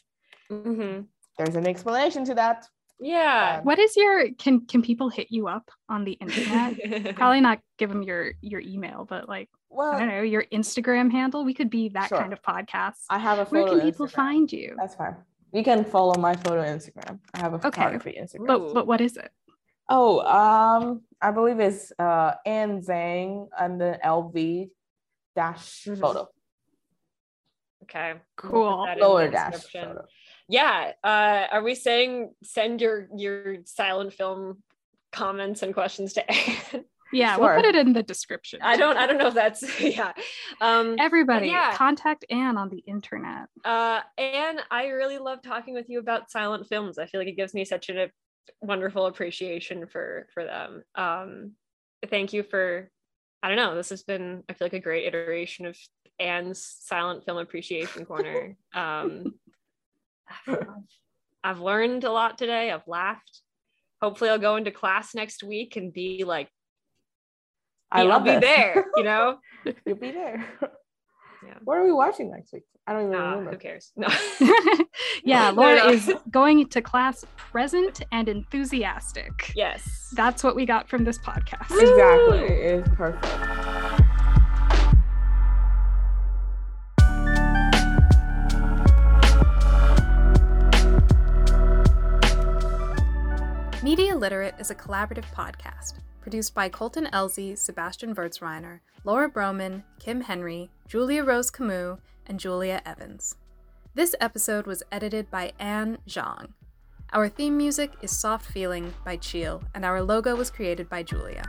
Mm-hmm. There's an explanation to that. Yeah. What is your can people hit you up on the internet? Probably not give them your email, but like, well, I don't know, your Instagram handle. We could be that kind of podcast. I have a photo. Where can people find you? That's fine. You can follow my photo Instagram. I have a photography Instagram. But what is it? Oh, I believe it's Anne Zhang and the LV dash photo. Okay, cool. Lower dash photo. Yeah. Are we saying send your silent film comments and questions to Anne? Yeah, sure. We'll put it in the description. I don't know if that's everybody, contact Anne on the internet. Anne, I really love talking with you about silent films. I feel like it gives me such a wonderful appreciation for them. Thank you for, I don't know, this has been, I feel like, a great iteration of Anne's silent film appreciation corner. I've learned a lot today. I've laughed. Hopefully I'll go into class next week and be like, I'll be there, you know? You'll be there. Yeah. What are we watching next week? I don't even remember. Who cares? No. Yeah, Laura is going to class present and enthusiastic. Yes. That's what we got from this podcast. Exactly. It is perfect. Media Literate is a collaborative podcast produced by Colton Elsie, Sebastian Wertzreiner, Laura Broman, Kim Henry, Julia Rose Camus, and Julia Evans. This episode was edited by Anne Zhang. Our theme music is Soft Feeling by Cheel, and our logo was created by Julia.